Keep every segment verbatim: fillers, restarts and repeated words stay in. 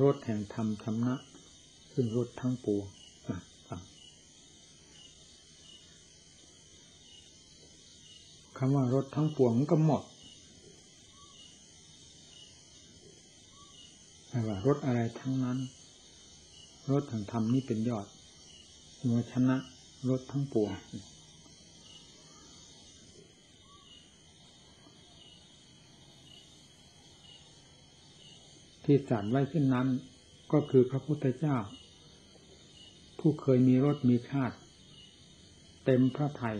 รสแห่งธรรมธรรมะซึ่งรสทั้งปวงคำว่ารสทั้งปวงก็หมดไม่ว่ารสอะไรทั้งนั้นรสแห่งธรรมนี่เป็นยอดเหนือชนะรสทั้งปวงที่สั่นไว้เช่นนั้นก็คือพระพุทธเจ้าผู้เคยมีรสมีชาติเต็มพระทัย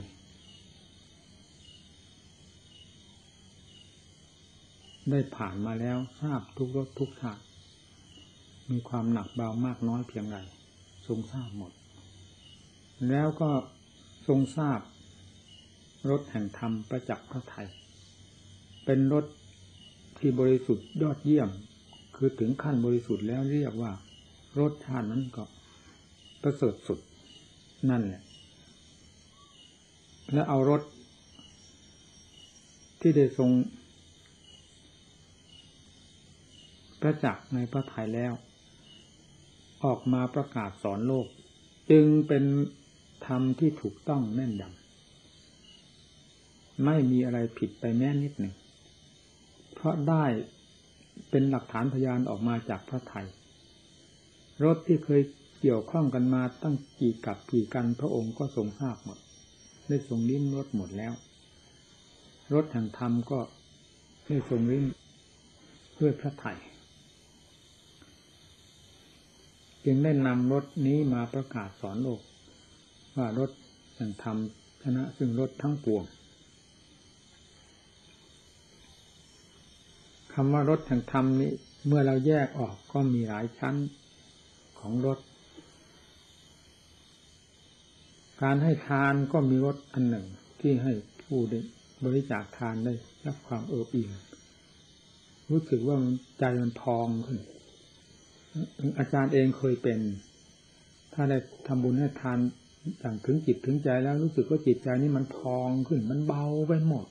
ได้ผ่านมาแล้วทราบทุกรสทุกชาติมีความหนักเบามากน้อยเพียงไรทรงทราบหมดแล้วก็ทรงทราบรสแห่งธรรมประจักษ์พระทัยเป็นรสที่บริสุทธิ์ยอดเยี่ยมคือถึงขั้นบริสุทธิ์แล้วเรียกว่ารสชาตินั้นก็ประเสริฐสุดนั่นแหละแล้วเอารสที่ได้ทรงประจักษ์ในพระทัยแล้วออกมาประกาศสอนโลกจึงเป็นธรรมที่ถูกต้องแน่นยำไม่มีอะไรผิดไปแม้นิดหนึ่งเพราะได้เป็นหลักฐานพยานออกมาจากพระทัยรสที่เคยเกี่ยวข้องกันมาตั้งกี่กับกี่กันพระองค์ก็ทรงทราบหมดได้ทรงลิ้มรสหมดแล้วรสแห่งธรรมก็ได้ทรงลิ้มด้วยพระทัยจึงได้นำรสนี้มาประกาศสอนโลกว่ารสแห่งธรรมชนะซึ่งรสทั้งปวงคำว่ารสแห่งธรรมนี้เมื่อเราแยกออกก็มีหลายชั้นของรสการให้ทานก็มีรสอันหนึ่งที่ให้ผู้ได้บริจาคทานได้รับความเอิบอิ่มรู้สึกว่าใจมันพองขึ้นอาจารย์เองเคยเป็นถ้าได้ทำบุญให้ทานอย่างถึงจิตถึงใจแล้วรู้สึกว่าจิตใจนี้มันพองขึ้นมันเบาไปหมด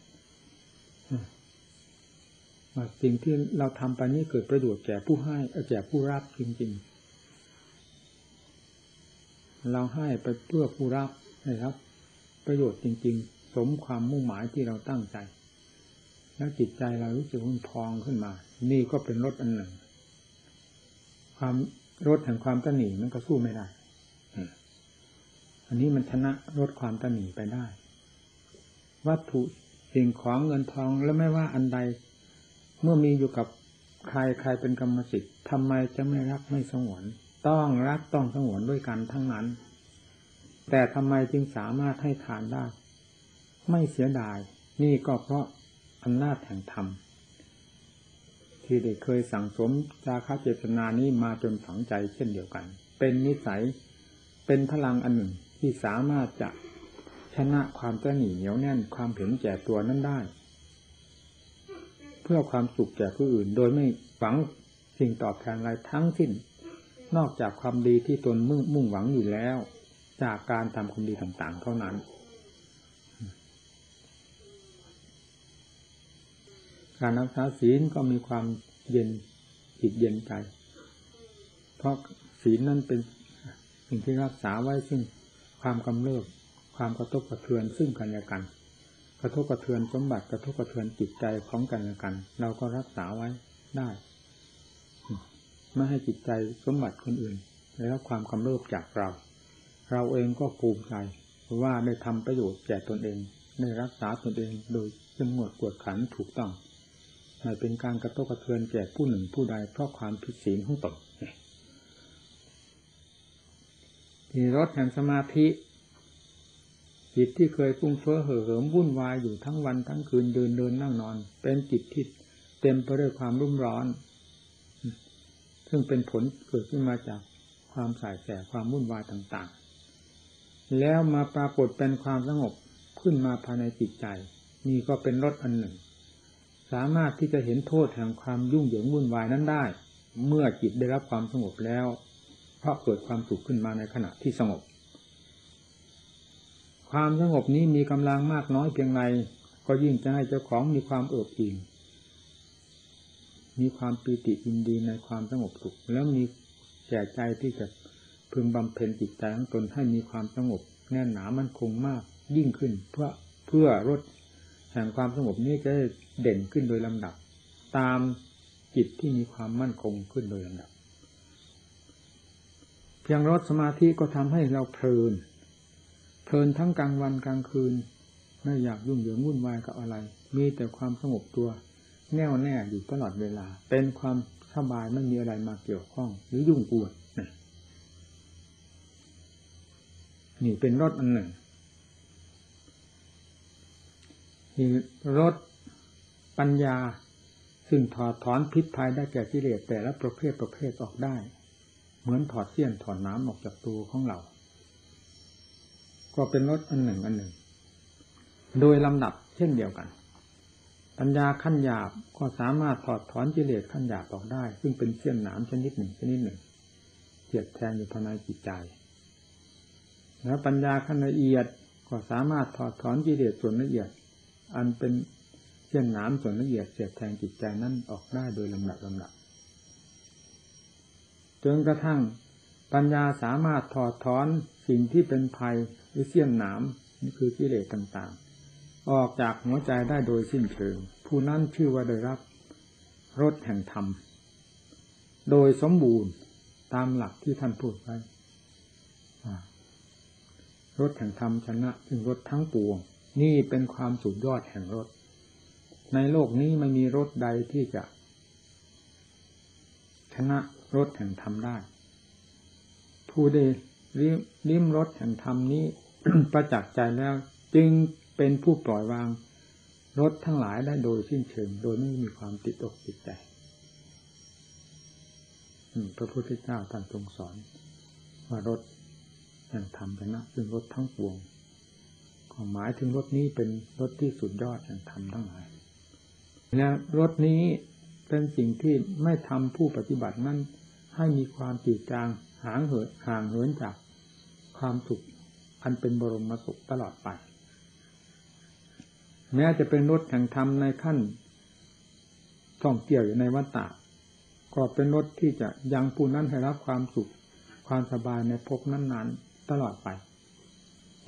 สิ่งที่เราทำไปนี้เกิดประโยชน์แก่ผู้ให้แก่ผู้รับจริงๆเราให้ไปเพื่อผู้รับนะครับประโยชน์จริงๆสมความมุ่งหมายที่เราตั้งใจแล้วจิตใจเรารู้สึกมันพองขึ้นมานี่ก็เป็นรสอันหนึ่งความรสแห่งความตะหนี่มันก็สู้ไม่ได้อันนี้มันชนะรสความตะหนี่ไปได้วัตถุสิ่งของเงินทองและไม่ว่าอันใดเมื่อมีอยู่กับใครใครเป็นกรรมสิทธิ์ทำไมจะไม่รักไม่สงวนต้องรักต้องสงวนด้วยกันทั้งนั้นแต่ทำไมจึงสามารถให้ทานได้ไม่เสียดายนี่ก็เพราะอำนาจแห่งธรรมที่ได้เคยสั่งสมจาคะเจตนานี้มาจนฝังใจเช่นเดียวกันเป็นนิสัยเป็นพลังอันหนึ่งที่สามารถจะชนะความตะหนี่เหนียวแน่นความเห็นแก่ตัวนั้นได้เพื่อความสุขแก่ผู้อื่นโดยไม่หวังสิ่งตอบแทนอะไรทั้งสิ้นนอกจากความดีที่ตนมุ่งหวังอยู่แล้วจากการทำความดีต่างๆเท่านั้นการรักษาศีลก็มีความเย็นจิตเย็นใจเพราะศีลนั้นเป็นสิ่งที่รักษาไว้ซึ่งความกำเริบความกระทบกระเทือนซึ่งกันและกันกระทบกระเทือนสมบัติกระทบกระเทือนจิตใจของกันและกันเราก็รักษาไว้ได้ไม่ให้จิตใจสมบัติคนอื่นได้รับความกำเริบจากเราเราเองก็ภูมิใจว่าได้ทำประโยชน์แก่ตนเองได้รักษาตนเองโดยสงบกวดขันถูกต้องไม่เป็นการกระทบกระเทือนแก่ผู้หนึ่งผู้ใดเพราะความผิดศีลของตนที่รสแห่งสมาธิจิตที่เคยฟุ้งเฟ้อเห่อเหิมวุ่นวายอยู่ทั้งวันทั้งคืนเดินเดินนั่งนอนเป็นจิตที่เต็มไปด้วยความรุ่มร้อนซึ่งเป็นผลเกิดขึ้นมาจากความสายแสความวุ่นวายต่างๆแล้วมาปรากฏเป็นความสงบขึ้นมาภายในจิตใจนี่ก็เป็นรสอันหนึ่งสามารถที่จะเห็นโทษแห่งความยุ่งเหยิงวุ่นวายนั้นได้เมื่อจิตได้รับความสงบแล้วเพราะเกิดความสุขขึ้นมาในขณะที่สงบความสงบนี้มีกำลังมากน้อยเพียงไรก็ยิ่งจะให้เจ้าของมีความเอิบอิ่ม มีความปีติยินดีในความสงบสุขแล้วมีแก่ใจที่จะพึงบำเพ็ญจิตใจของตนให้มีความสงบแน่นหนามั่นคงมากยิ่งขึ้นเพื่อเพื่อรสแห่งความสงบนี้จะเด่นขึ้นโดยลำดับตามจิตที่มีความมั่นคงขึ้นโดยลำดับเพียงรสสมาธิก็ทำให้เราเพลินเพลินทั้งกลางวันกลางคืนไม่อยากยุ่งเหยิงวุ่นวายกับอะไรมีแต่ความสงบตัวแน่วแน่อยู่ตลอดเวลาเป็นความสบายไม่มีอะไรมาเกี่ยวข้องหรือยุ่งกวนนี่เป็นรสอันหนึ่งนี่รสปัญญาซึ่งถอดถอนพิษภัยได้แก่กิเลสแต่ละประเภทประเภทออกได้เหมือนถอดเสี้ยนถอดน้ำออกจากตัวของเราก็เป็นรสอันหนึ่งอันหนึ่งโดยลำดับเช่นเดียวกันปัญญาขั้นหยาบก็สามารถถอดถอนกิเลสขั้นหยาบออกได้ซึ่งเป็นเสี้ยนน้ำชนิดหนึ่งชนิดหนึ่งเจียดแทงอยู่ภายในจิตใจแล้วปัญญาขั้นละเอียดก็สามารถถอดถอนกิเลสส่วนละเอียดอันเป็นเสี้ยนน้ำส่วนละเอียดเสียดแทงจิตใจนั้นออกได้โดยลำดับลำดับจนกระทั่งปัญญาสามารถถอดถอนสิ่งที่เป็นภัยหรือเสี้ยนน้ำนี่คือกิเลสต่างๆออกจากหัวใจได้โดยสิ้นเชิงผู้นั้นชื่อว่าได้รับรสแห่งธรรมโดยสมบูรณ์ตามหลักที่ท่านพูดไว้รสแห่งธรรมชนะซึ่งรสทั้งปวงนี่เป็นความสุดยอดแห่งรสในโลกนี้ไม่มีรสใดที่จะชนะรสแห่งธรรมได้ผู้ได้ลิ้มรสแห่งธรรมนี้ ประจักษ์ใจแล้วจึงเป็นผู้ปล่อยวางรสทั้งหลายได้โดยสิ้นเชิงโดยไม่มีความติดอกติดใจพระพุทธเจ้าท่านทรงสอนว่ารสแห่งธรรมชนะซึ่งรสทั้งปวงความหมายถึงรสนี้เป็นรสที่สุดยอดแห่งธรรมทั้งหลายและรสนี้เป็นสิ่งที่ไม่ทำผู้ปฏิบัตินั้นให้มีความจืดจางห่างเหินห่างเหินจากความสุขอันเป็นบรมสุขตลอดไปแม้จะเป็นรสแห่งธรรมในขั้นท่องเที่ยวอยู่ในวัฏฏะก็เป็นรสที่จะยังผู้นั้นให้รับความสุขความสบายในภพนั้นๆตลอดไป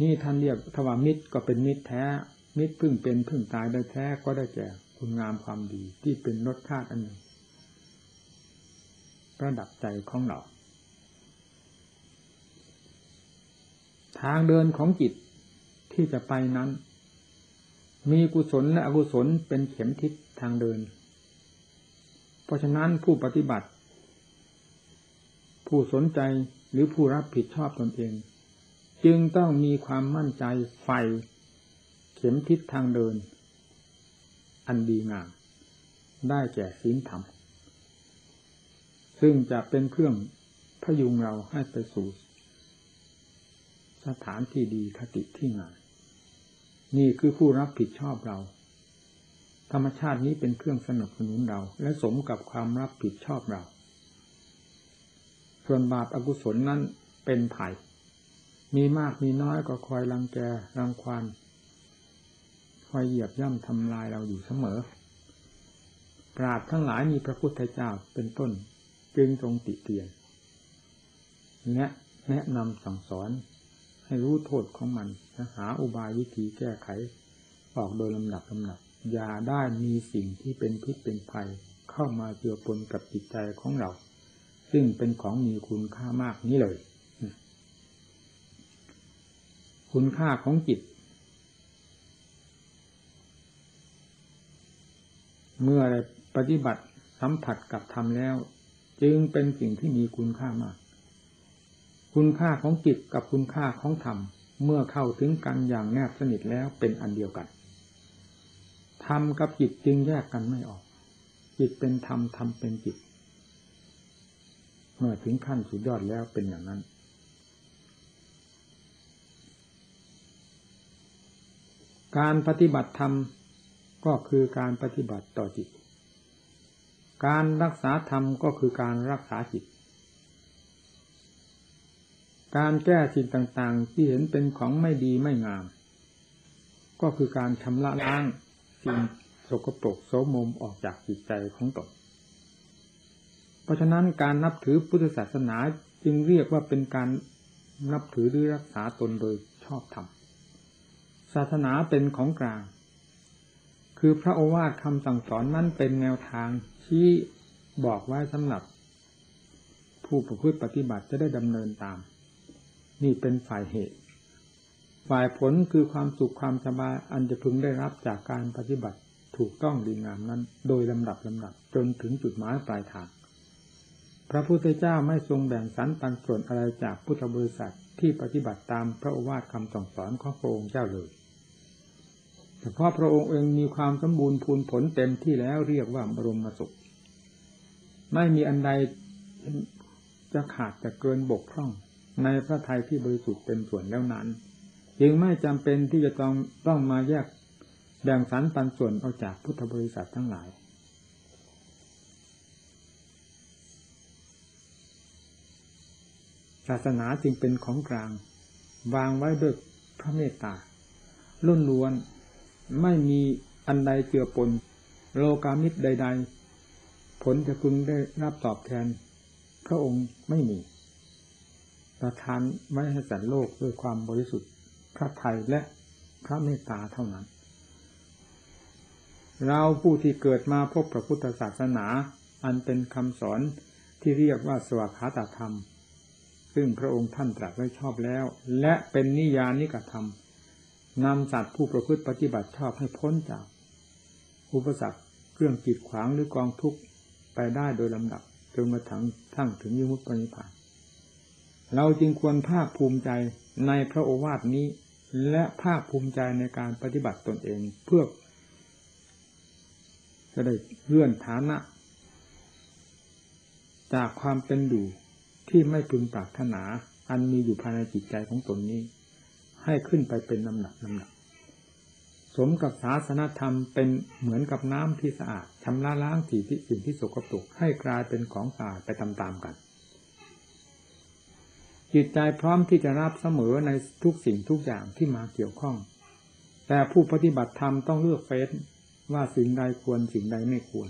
นี่ท่านเรียกทวามิตรก็เป็นมิตรแท้มิตรพึ่งเป็นพึ่งตายได้แท้ก็ได้แก่คุณงามความดีที่เป็นรสชาติอันหนึ่งระดับใจของเราทางเดินของจิตที่จะไปนั้นมีกุศลและอกุศลเป็นเข็มทิศทางเดินเพราะฉะนั้นผู้ปฏิบัติผู้สนใจหรือผู้รับผิดชอบตนเองจึงต้องมีความมั่นใจไฟเข็มทิศทางเดินอันดีงามได้แก่ศีลธรรมซึ่งจะเป็นเครื่องพยุงเราให้ไปสู่สถานที่ดีคติที่งามนี่คือผู้รับผิดชอบเราธรรมชาตินี้เป็นเครื่องสนับสนุนเราและสมกับความรับผิดชอบเราส่วนบาปอกุศลนั้นเป็นภัยมีมากมีน้อยก็คอยรังแกรังควานคอยเหยียบย่ำทำลายเราอยู่เสมอปราชญ์ทั้งหลายมีพระพุทธเจ้าเป็นต้นจึงทรงติเตียนและแนะนำสั่งสอนให้รู้โทษของมันและหาอุบายวิธีแก้ไขออกโดยลำดับลำดับอย่าได้มีสิ่งที่เป็นพิษเป็นภัยเข้ามาเจือปนกับจิตใจของเราซึ่งเป็นของมีคุณค่ามากนี้เลยคุณค่าของจิตเมื่อได้ปฏิบัติสัมผัสกับธรรมแล้วจึงเป็นสิ่งที่มีคุณค่ามากคุณค่าของจิตกับคุณค่าของธรรมเมื่อเข้าถึงกันอย่างแนบสนิทแล้วเป็นอันเดียวกันธรรมกับจิตจึงแยกกันไม่ออกจิตเป็นธรรมธรรมเป็นจิตเมื่อถึงขั้นสุดยอดแล้วเป็นอย่างนั้นการปฏิบัติธรรมก็คือการปฏิบัติต่อจิตการรักษาธรรมก็คือการรักษาจิตการแก้สิ่งต่างๆที่เห็นเป็นของไม่ดีไม่งามก็คือการชำระล้างสิ่งสกปรกโสมมออกจากจิตใจของตน เพราะฉะนั้นการนับถือพุทธศาสนาจึงเรียกว่าเป็นการนับถือหรือรักษาตนโดยชอบธรรมศาสนาเป็นของกลางคือพระโอวาทคำสั่งสอนนั้นเป็นแนวทางที่บอกไว้สำหรับผู้ประพฤติปฏิบัติจะได้ดำเนินตามนี่เป็นฝ่ายเหตุฝ่ายผลคือความสุขความสบายอันจะพึงได้รับจากการปฏิบัติถูกต้องดีงามนั้นโดยลำดับลำดับจนถึงจุดหมายปลายทางพระพุทธเจ้าไม่ทรงแบ่งสรรปันส่วนอะไรจากพุทธบริษัทที่ปฏิบัติตามพระโอวาทคำสั่งสอนของพระองค์เจ้าเลยแต่พอพระองค์เองมีความสมบูรณ์พูนผลเต็มที่แล้วเรียกว่าบรมสุขไม่มีอันใดจะขาดจะเกินบกพร่องในพระทัยที่บริสุทธิ์เต็มส่วนแล้วนั้นจึงไม่จำเป็นที่จะต้องต้องมาแยกแบ่งสรรปันส่วนออกจากพุทธบริษัททั้งหลายศาสนาจึงเป็นของกลางวางไว้ด้วยพระเมตตาล้นล้วนไม่มีอันใดเจือปนโลกามิตรใดๆผลจะพึงได้รับตอบแทนพระองค์ไม่มีประทานไว้ให้สัตว์โลกด้วยความบริสุทธิ์พระทัยและพระเมตตาเท่านั้นเราผู้ที่เกิดมาพบพระพุทธศาสนาอันเป็นคำสอนที่เรียกว่าสวขาตธรรมซึ่งพระองค์ท่านตรัสไว้ชอบแล้วและเป็นนิยานิกธรรมนำสัตว์ผู้ประพฤติปฏิบัติชอบให้พ้นจากอุปสรรคเครื่องกีดขวางหรือกองทุกข์ไปได้โดยลำดับจนกระทั่งทั้งถึงวิมุตติปรินิพพานเราจึงควรภาคภูมิใจในพระโอวาทนี้และภาคภูมิใจในการปฏิบัติตนเองเพื่อจะได้เลื่อนฐานะจากความเป็นอยู่ที่ไม่พึงปรารถนาอันมีอยู่ภายในจิตใจของตนนี้ให้ขึ้นไปเป็นลำหนักลำหนักสมกับศาสนธรรมเป็นเหมือนกับน้ำที่สะอาดชำระล้างสิ่งที่สิ่งที่สกปรกให้กลายเป็นของสะอาดไปตามๆกันจิตใจพร้อมที่จะรับเสมอในทุกสิ่งทุกอย่างที่มาเกี่ยวข้องแต่ผู้ปฏิบัติธรรมต้องเลือกเฟ้นว่าสิ่งใดควรสิ่งใดไม่ควร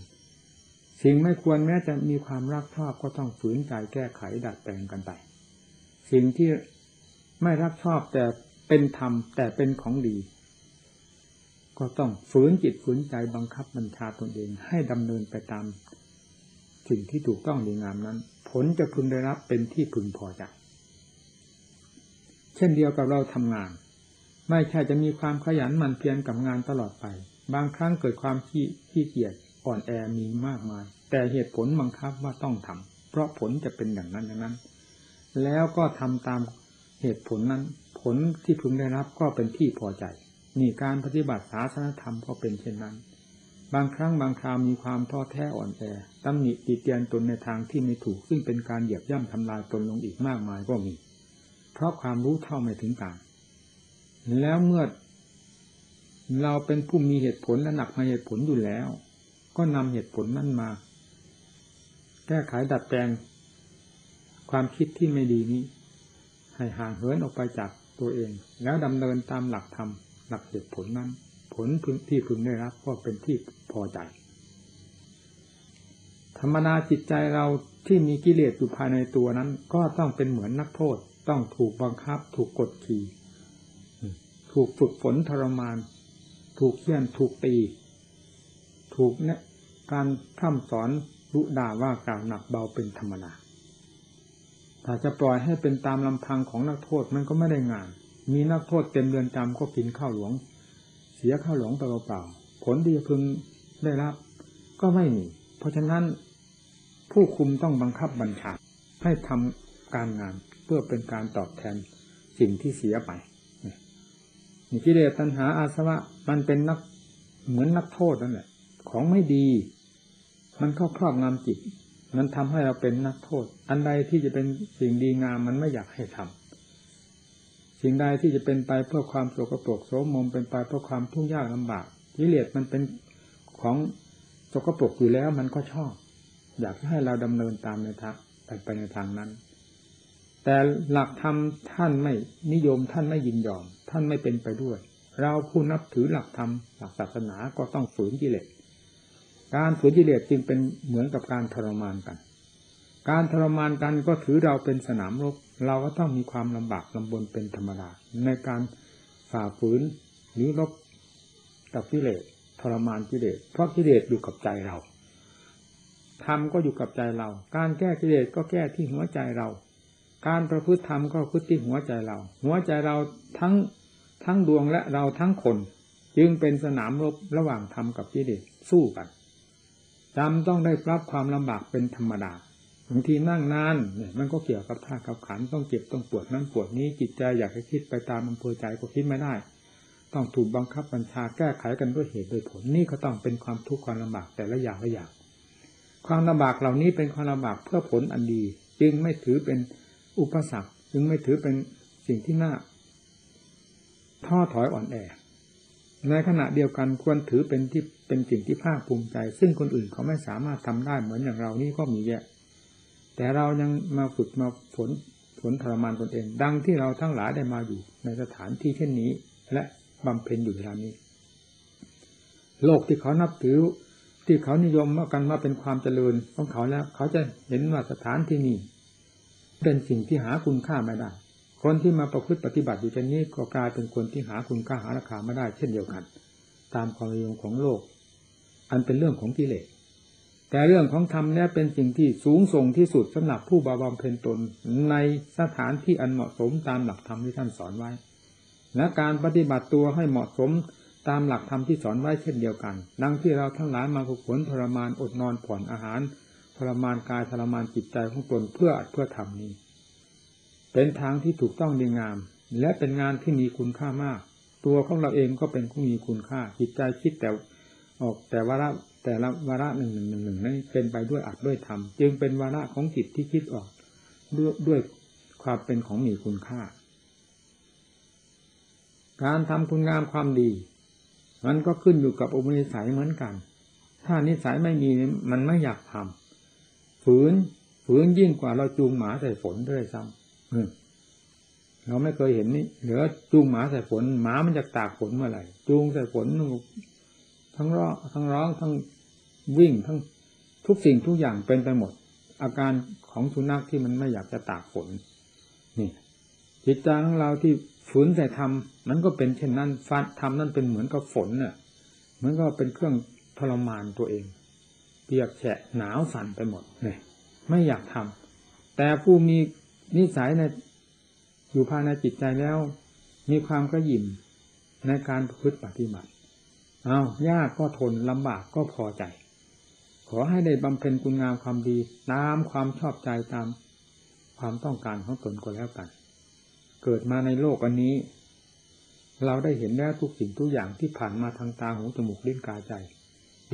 สิ่งไม่ควรแม้จะมีความรักชอบก็ต้องฝืนใจแก้ไขดัดแปลงกันไปสิ่งที่ไม่รักชอบแต่เป็นธรรมแต่เป็นของดีก็ต้องฝืนจิตฝืนใจบังคับบัญชาตนเองให้ดำเนินไปตามสิ่งที่ถูกต้องดีงามนั้นผลจะพึงได้รับเป็นที่พึงพอใจเช่นเดียวกับเราทำงานไม่ใช่จะมีความขยันหมั่นเพียรกับงานตลอดไปบางครั้งเกิดความขี้ขี้เกียจอ่อนแอมีมากมายแต่เหตุผลบังคับว่าต้องทำเพราะผลจะเป็นอย่างนั้นอย่างนั้นแล้วก็ทำตามเหตุผลนั้นผลที่พึงได้รับก็เป็นที่พอใจนี่การปฏิบัติศาสนธรรมก็เป็นเช่นนั้นบางครั้งบางคราวมีความท้อแท้อ่อนแอตำหนิติเตียนตนในทางที่ไม่ถูกซึ่งเป็นการเหยียบย่ำทำลายตนลงอีกมากมายก็มีเพราะความรู้เท่าไม่ถึงการแล้วเมื่อเราเป็นผู้มีเหตุผลและหนักในเหตุผลอยู่แล้วก็นำเหตุผลนั้นมาแก้ไขดัดแปลงความคิดที่ไม่ดีนี้ให้ห่างเหินออกไปจากตัวเองแล้วดำเนินตามหลักธรรมหลักเหตุผลนั้นผลที่พึงได้รับก็เป็นที่พอใจธรรมดาจิตใจเราที่มีกิเลสอยู่ภายในตัวนั้นก็ต้องเป็นเหมือนนักโทษต้องถูกบังคับถูกกดขี่ถูกฝึกฝนทรมานถูกเคี่ยนถูกตีถูกเนี่ยการพร่ำสอนดุด่าว่ากล่าวหนักเบาเป็นธรรมดาถ้าจะปล่อยให้เป็นตามลำพังของนักโทษมันก็ไม่ได้งานมีนักโทษเต็มเรือนจำก็กินข้าวหลวงเสียข้าวหลวงไปเปล่าๆผลที่พึงได้รับก็ไม่มีเพราะฉะนั้นผู้คุมต้องบังคับบัญชาให้ทำการงานเพื่อเป็นการตอบแทนสิ่งที่เสียไปนี่กิเลสตัณหาอาสวะมันเป็นนักเหมือนนักโทษนั่นแหละของไม่ดีมันเข้าครอบงำจิตมันทำให้เราเป็นนักโทษอันใดที่จะเป็นสิ่งดีงามมันไม่อยากให้ทำสิ่งใดที่จะเป็นไปเพื่อความโสกโปรกโสมมเป็นไปเพื่อความทุกข์ยากลำบากกิเลสมันเป็นของโสกโปรกอยู่แล้วมันก็ชอบอยากให้เราดำเนินตามในทางไปในทางนั้นแต่หลักธรรมท่านไม่นิยมท่านไม่ยินยอมท่านไม่เป็นไปด้วยเราผู้นับถือหลักธรรมหลักศาสนาก็ต้องฝืนกิเลสการฝืนกิเลสจึงเป็นเหมือนกับการทรมานกัน การทรมานกันก็ถือเราเป็นสนามรบเราก็ต้องมีความลำบากลำบนเป็นธรรมดาในการฝ่าฝืนนี้รบกับกิเลสทรมานกิเลสเพราะกิเลสอยู่กับใจเราธรรมก็อยู่กับใจเราการแก้กิเลสก็แก้ที่หัวใจเราการประพฤติธรรมก็ประพฤติที่หัวใจเราหัวใจเราทั้งทั้งดวงและเราทั้งคนจึงเป็นสนามรบระหว่างธรรมกับกิเลสสู้กันจำต้องได้รับความลำบากเป็นธรรมดาบางทีนั่งนานเนี่ยมันก็เกี่ยวกับธาตุกับขันธ์ต้องเจ็บต้องปวดนั่นปวดนี้จิตใจอยากจะคิดไปตามอำเภอใจก็คิดไม่ได้ต้องถูกบังคับบัญชาแก้ไขกันด้วยเหตุด้วยผลนี่ก็ต้องเป็นความทุกข์ความลำบากแต่ละอย่างละอย่างความลำบากเหล่านี้เป็นความลำบากเพื่อผลอันดีจึงไม่ถือเป็นอุปสรรคจึงไม่ถือเป็นสิ่งที่น่าท้อถอยอ่อนแอในขณะเดียวกันควรถือเป็นที่เป็นสิ่งที่ภาคภูมิใจซึ่งคนอื่นเขาไม่สามารถทำได้เหมือนอย่างเรานี่ก็มีแยะแต่เรายังมาฝึกมาฝนฝนทรมานตนเองดังที่เราทั้งหลายได้มาอยู่ในสถานที่เช่นนี้และบำเพ็ญอยู่เวลานี้โลกที่เขานับถือที่เขานิยมว่ากันว่าเป็นความเจริญของเขาแล้วเขาจะเห็นว่าสถานที่นี้เป็นสิ่งที่หาคุณค่าไม่ได้คนที่มาประพฤติปฏิบัติอยู่เช่นนี้ก็กลายเป็นคนที่หาคุณค่าหาราคาไม่ได้เช่นเดียวกันตามความนิยมของโลกอันเป็นเรื่องของกิเลสแต่เรื่องของธรรมเนี่ยเป็นสิ่งที่สูงส่งที่สุดสำหรับผู้บำเพ็ญตนในสถานที่อันเหมาะสมตามหลักธรรมที่ท่านสอนไว้และการปฏิบัติตัวให้เหมาะสมตามหลักธรรมที่สอนไว้เช่นเดียวกันดังที่เราทั้งหลายมาฝึกฝนทรมานอดนอนผ่อนอาหารทรมานกายทรมานจิตใจของตนเพื่ออัดเพื่อทำนี้เป็นทางที่ถูกต้องดีงามและเป็นงานที่มีคุณค่ามากตัวของเราเองก็เป็นผู้มีคุณค่าจิตใจคิดแต่ออกแต่วาระแต่ละวาระหนึ่งหนึ่งหนึ่งหนึ่งนั้นเป็นไปด้วยอัดด้วยทำจึงเป็นวาระของจิตที่คิดออกด้วยด้วยความเป็นของมีคุณค่าการทำคุณงามความดีมันก็ขึ้นอยู่กับอุปนิสัยเหมือนกันถ้านิสัยไม่ดีมันไม่อยากทำฝืนฝืนยิ่งกว่าเราจูงหมาใส่ฝนด้วยซ้ำเราไม่เคยเห็นนี่เหลือจูงหมาใส่ฝนหมามันจะตากฝนเมื่อไหร่จูงใส่ฝนทั้งร้องทั้งร้องทั้งวิ่งทั้งทุกสิ่งทุกอย่างเป็นไปหมดอาการของสุนัขที่มันไม่อยากจะตากฝนนี่จิตใจของเราที่ฝืนแต่ทำนั้นก็เป็นเช่นนั้นฟัดทำนั่นเป็นเหมือนกับฝนน่ะมันก็เป็นเครื่องทรมานตัวเองเปียกแฉะหนาวสั่นไปหมดเลยไม่อยากทำแต่ผู้มีนิสัยในอยู่ภายในจิตใจแล้วมีความกระยิ่มในการประพฤติปฏิบัติเอายากก็ทนลำบากก็พอใจขอให้ได้บำเพ็ญคุณงามความดีตามความชอบใจตามความต้องการของตนก็แล้วกันเกิดมาในโลกอันนี้เราได้เห็นแล้วทุกสิ่งทุกอย่างที่ผ่านมาทางตาหูจมูกลิ้นกายใจ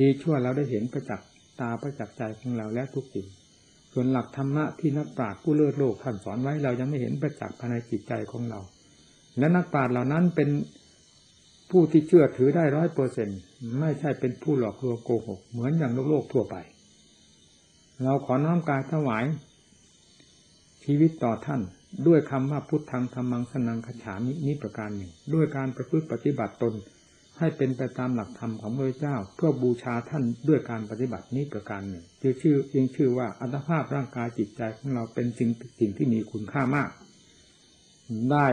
ดีชั่วเราได้เห็นประจักษ์ตาประจักษ์ใจของเราและทุกสิ่งส่วนหลักธรรมะที่นักปราชญ์ผู้เลิศโลกท่านสอนไว้เรายังไม่เห็นประจักษ์ภายในจิตใจของเราและนักปราชญ์เหล่านั้นเป็นผู้ที่เชื่อถือได้ ร้อยเปอร์เซ็นต์ ไม่ใช่เป็นผู้หลอกลวงโกหกเหมือนอย่างโลกโลกทั่วไปเราขอน้อมกายถวายชีวิตต่อท่านด้วยคำว่าพุทธังธัมมังสนังคัจฉามินี้ประการหนึ่งด้วยการประพฤติปฏิบัติตนให้เป็นไปตามหลักธรรมของพระเจ้าเพื่อบูชาท่านด้วยการปฏิบัตินี้ประการหนึ่งจึงชื่อจึงชื่อว่าอัตภาพร่างกายจิตใจของเราเป็นสิ่งสิ่งที่มีคุณค่ามากได้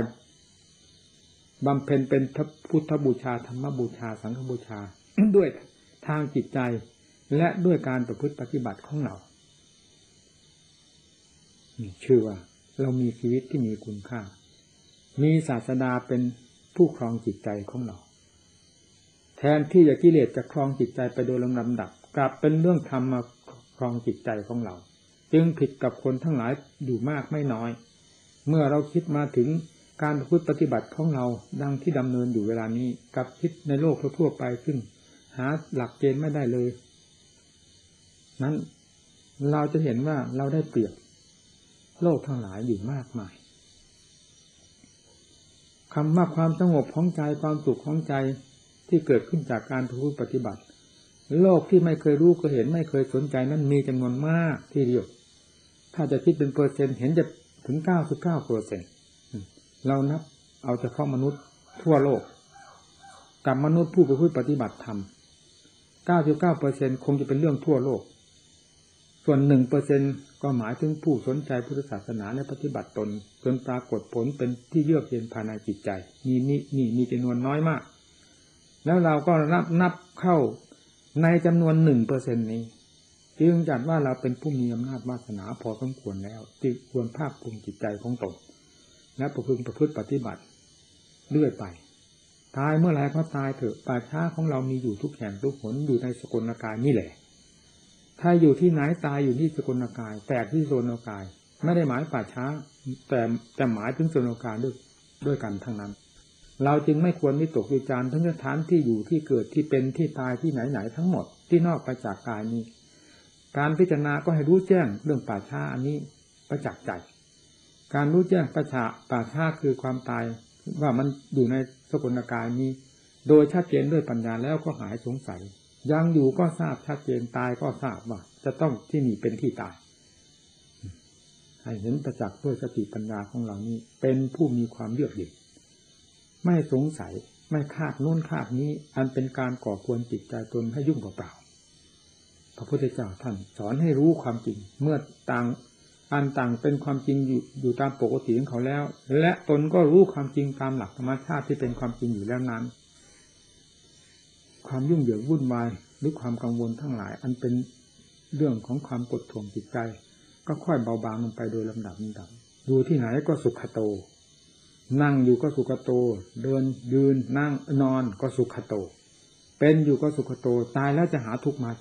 บำเพ็ญเป็นพุทธบูชาธรรมบูชาสังฆบูชา ด้วยทางจิตใจและด้วยการประพฤติปฏิบัติของเราชื่อว่าเรามีชีวิตที่มีคุณค่ามีศาสดาเป็นผู้ครองจิตใจของเราแทนที่จะกิเลสจะครองจิตใจไปโดยลำดับกลับเป็นเรื่องธรรมมาครองจิตใจของเราจึงผิดกับคนทั้งหลายอยู่มากไม่น้อยเมื่อเราคิดมาถึงการประพฤติปฏิบัติของเราดังที่ดำเนินอยู่เวลานี้กับคิดในโลกทั่วไปซึ่งหาหลักเกณฑ์ไม่ได้เลยนั้นเราจะเห็นว่าเราได้เปรียบโลกทั้งหลายอยู่มากมายคำว่าความสงบของใจความสุขของใจที่เกิดขึ้นจากการประพฤติปฏิบัติโลกที่ไม่เคยรู้เคยเห็นไม่เคยสนใจนั้นมีจำนวนมากทีเดียวถ้าจะคิดเป็นเปอร์เซ็นต์เห็นจะถึง เก้าสิบเก้าเปอร์เซ็นต์เรานับเอาเฉพาะมนุษย์ทั่วโลกกับมนุษย์ผู้ประพฤติปฏิบัติธรรม เก้าสิบเก้าเปอร์เซ็นต์ คงจะเป็นเรื่องทั่วโลก ส่วน หนึ่งเปอร์เซ็นต์ ก็หมายถึงผู้สนใจพุทธศาสนาและปฏิบัติตนจนปรากฏผลเป็นที่เยือกเย็นภายในจิตใจนี่นี่นี่มีจำนวนน้อยมากแล้วเราก็นับนับเข้าในจำนวน หนึ่งเปอร์เซ็นต์ นี้จึงจัดว่าเราเป็นผู้มีอำนาจวาสนาพอสมควรแล้วจึงควรภาคภูมิจิตใจของตนและประพฤติประพฤติปฏิบัติเรื่อยไปตายเมื่อไรก็ตายเถอะป่าช้าของเรามีอยู่ทุกแห่งทุกหนอยู่ในสกลกายนี่แหละถ้าอยู่ที่ไหนตายอยู่ที่สกลกายแตกที่สกลกายไม่ได้หมายป่าช้าแต่แต่หมายถึงสกลกายด้วยด้วยกันทั้งนั้นเราจึงไม่ควรวิตกวิจารณ์ทั้งสถานที่อยู่ที่เกิดที่เป็นที่ตายที่ไหนๆทั้งหมดที่นอกไปจากกายนี้การพิจารณาก็ให้รู้แจ้งเรื่องป่าช้าอันนี้ประจักษ์ใจการรู้แจ้งประจักษ์ป่าช้าคือความตายว่ามันอยู่ในสกลกายนี้โดยชัดเจนด้วยปัญญาแล้วก็หายสงสัยยังอยู่ก็ทราบชัดเจนตายก็ทราบว่าจะต้องที่นี่เป็นที่ตายให้เห็นประจักษ์ด้วยสติปัญญาของเรานี้เป็นผู้มีความเยือกเย็นไม่สงสัยไม่คาดโน้นคาดนี้อันเป็นการก่อควรจิตใจตนให้ยุ่งเปล่าพระพุทธเจ้าท่านสอนให้รู้ความจริงเมื่อต่างอันต่างเป็นความจริงอยู่อยู่ตามปกติของเขาแล้วและตนก็รู้ความจริงตามหลักธรรมชาติที่เป็นความจริงอยู่แล้วนั้นความยุ่งเหยิงวุ่นวายหรือความกังวลทั้งหลายอันเป็นเรื่องของความกดทวงจิตใจก็ค่อยเบาบางลงไปโดยลำดับลำดับดูที่ไหนก็สุขโตนั่งอยู่ก็สุขโตเดินยืนนั่งนอนก็สุขโตเป็นอยู่ก็สุขโตตายแล้วจะหาทุกข์มา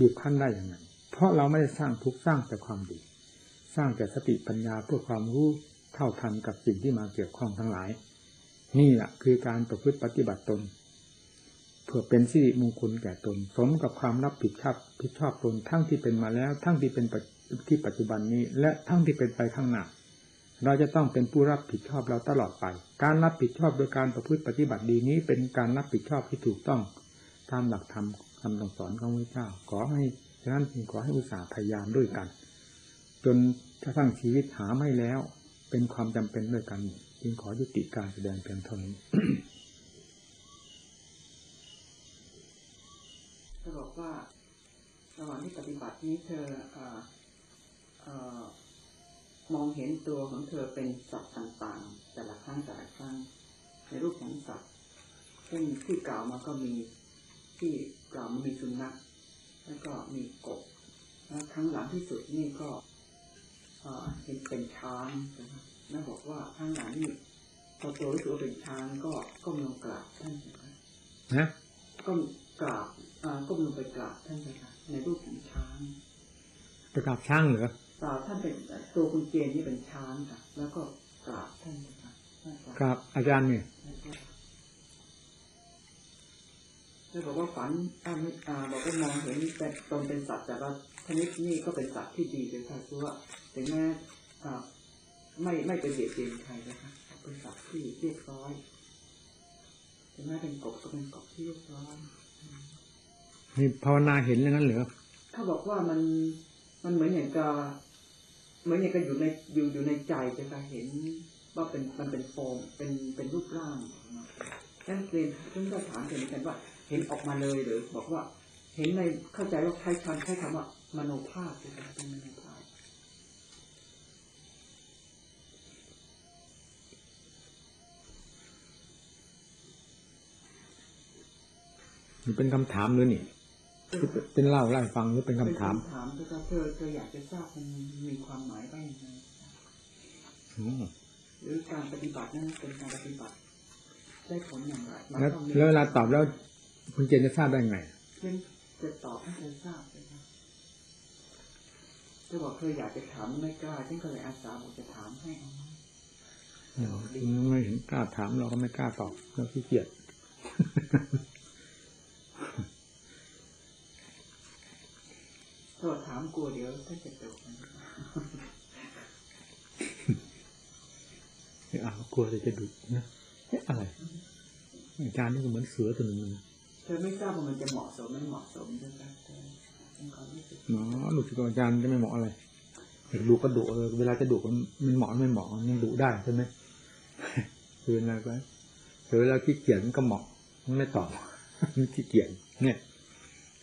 บีบคั้นได้อย่างไรเพราะเราไม่ได้สร้างทุกข์สร้างแต่ความดีสร้างแต่สติปัญญาเพื่อความรู้เท่าทันกับสิ่งที่มาเกี่ยวข้องทั้งหลายนี่แหละคือการประพฤติปฏิบัติตนเพื่อเป็นสิริมงคลแก่ตนสมกับความรับผิดชอบผิดชอบตนทั้งที่เป็นมาแล้วทั้งที่เป็นที่ปัจจุบันนี้และทั้งที่เป็นไปข้างหน้าเราจะต้องเป็นผู้รับผิดชอบเราตลอดไปการรับผิดชอบโดยการประพฤติปฏิบัติดีนี้เป็นการรับผิดชอบที่ถูกต้องตามหลักธรรมคำสอนของพระเจ้าขอให้ฉะนั้นจึงขอให้อุตส่าห์พยายามด้วยกันจนกระทั่งชีวิตหาไม่แล้วเป็นความจำเป็นด้วยกันจึงขอยุติการแสดงเพียงเท่านี้ เธอบอกว่าระหว่างที่ปฏิบัตินี้เธอ เอ่อ เอ่อมองเห็นตัวของเธอเป็นสัตว์ต่างๆแต่ละครั้งแต่ละครั้งในรูปของสัตว์ซึ่งที่กล่าวมาก็มีที่กล่าวมันมีสุนัขแล้วก็มีกบแล้วครั้งหลังที่สุดนี่ก็เห็นเป็นช้างนะแล้วบอกว่าครั้งหลังนี่พอตัวรู้สึกว่าเป็นช้างก็ก้มลงกราบท่านนะนะก้มกราบก้มลงไปกราบท่านนะในรูปของช้างไปกราบช้างเหรอเปล่าท่านเป็นตัวคุณเจนนี่เป็นช้างค่ะแล้วก็กราบท่านนะกราบอาจารย์เนี่ยแล้วบอกว่าฝันอ่าอ่าบอกว่ามองเห็นแต่ตนเป็นสัตว์แต่ว่าชนิดนี้ก็เป็นสัตว์ที่ดีเลยค่ะเพราะว่าถึงแม้อ่าไม่ไม่เป็นเบียดเบียนใครนะคะเป็นสัตว์ที่เรียบร้อยถึงแม้เป็นกบก็เป็นกบที่เรียบร้อยนี่ภาวนาเห็นแล้วนั้นเหรอถ้าบอกว่ามันมันเหมือนอย่างกับเหมือนอย่างกับอยู่ในอยู่อยู่ในใจจะค่ะเห็นว่าเป็นมันเป็นโฟมเป็นเป็นรูปร่างนั่นเรียนซึ่งก็ถามเห็นกันว่าเห็นออกมาเลยหรือบอกว่าเห็นในเข้าใจว่าใช้คำใช้คำว่ามโนภาพเป็นมโนภาพมันเป็นคำถามหรือนี่เป็นเล่าเล่าฟังหรือเป็นคำถามถามเธอเธอเธออยากจะทราบมันมีความหมายบ้างไหมหรือการปฏิบัตินั่นเป็นการปฏิบัติได้ผลอย่างไรแล้วเวลาตอบแล้วคุณเจนจะทราบได้ไงเจนจะตอบให้เธอทราบเลยครับเธอบอกเธออยากจะถามไม่กล้าเจนก็เลยอาสาบอกจะถามให้ไม่เห็นกล้าถามเราก็ไม่กล้าตอบเราขี้เกียจเธอถามกลัวเดี๋ยวท่านจะตกอ้าวกลัวจะจะดุนะอะไรอาจารย์นี่ก็เหมือนเสือตัวหนึ่งเธอไม่ทราบว่ามันจะเหมาะสมไม่เหมาะสมใช่ไหมเนาะดุกับอาจารย์จะไม่เหมาะอะไรดุก็ดุเวลาจะดุมันเหมาะไม่เหมาะมันดุได้ใช่ไหมคืออะไรไปหรือเราขี้เกียจมันก็เหมาะมันไม่ตอบมันขี้เกียจเนี่ย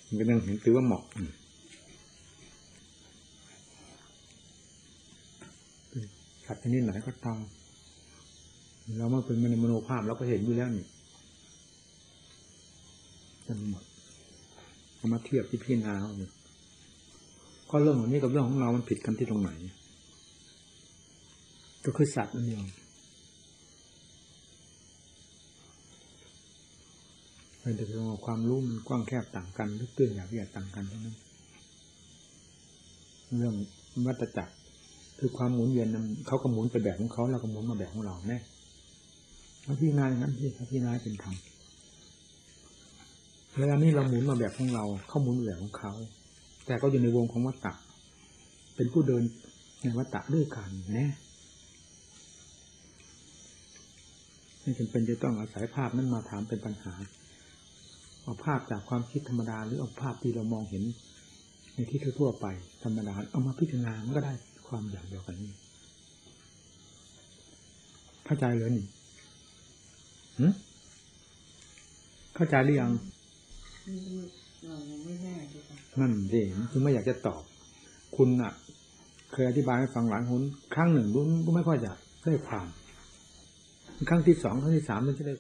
มันก็ยังเห็นตัวว่าเหมาะ สัตว์ชนิดไหนก็ตามเราเมื่อเป็นมโนภาพเราก็เห็นอยู่แล้วนี่จนหมดเอามาเทียบที่พี่นาเขาเนี่ยก็เรื่องของนี้กับเรื่องของเรามันผิดกันที่ตรงไหนก็คือสัตว์นั่นเองเป็นแต่เรื่องของความรู้มันกว้างแคบต่างกันลึกตื้นอย่างละเอียดต่างกันเท่านั้นเรื่องวัฏจักรคือความหมุนเวียนนั้นเขาก็หมุนไปแบบของเขาเราก็หมุนมาแบบของเราแน่แล้วพี่นาอย่างนั้นพี่พี่นาเป็นธรรมเวลานี้เราหมุนมาแบบของเราเขาหมุนแบบของเขาแต่ก็อยู่ในวงของวัฏจักรเป็นผู้เดินในวัฏจักรด้วยกันแน่ไม่จำเป็นจะต้องอาศัยภาพนั้นมาถามเป็นปัญหาเอาภาพจากความคิดธรรมดาหรือเอาภาพที่เรามองเห็นในที่ทั่วไปธรรมดาเอามาพิจารณามันก็ได้ความอย่างเดียวกันนี่เข้าใจหรือนี่เข้าใจหรือยังนั่นสิคือไม่อยากจะตอบคุณอ่ะเคยอธิบายให้ฟังหลายคนครั้งหนึ่งก็ไม่ค่อยจะได้ความครั้งที่สองครั้งที่สามมันจะได้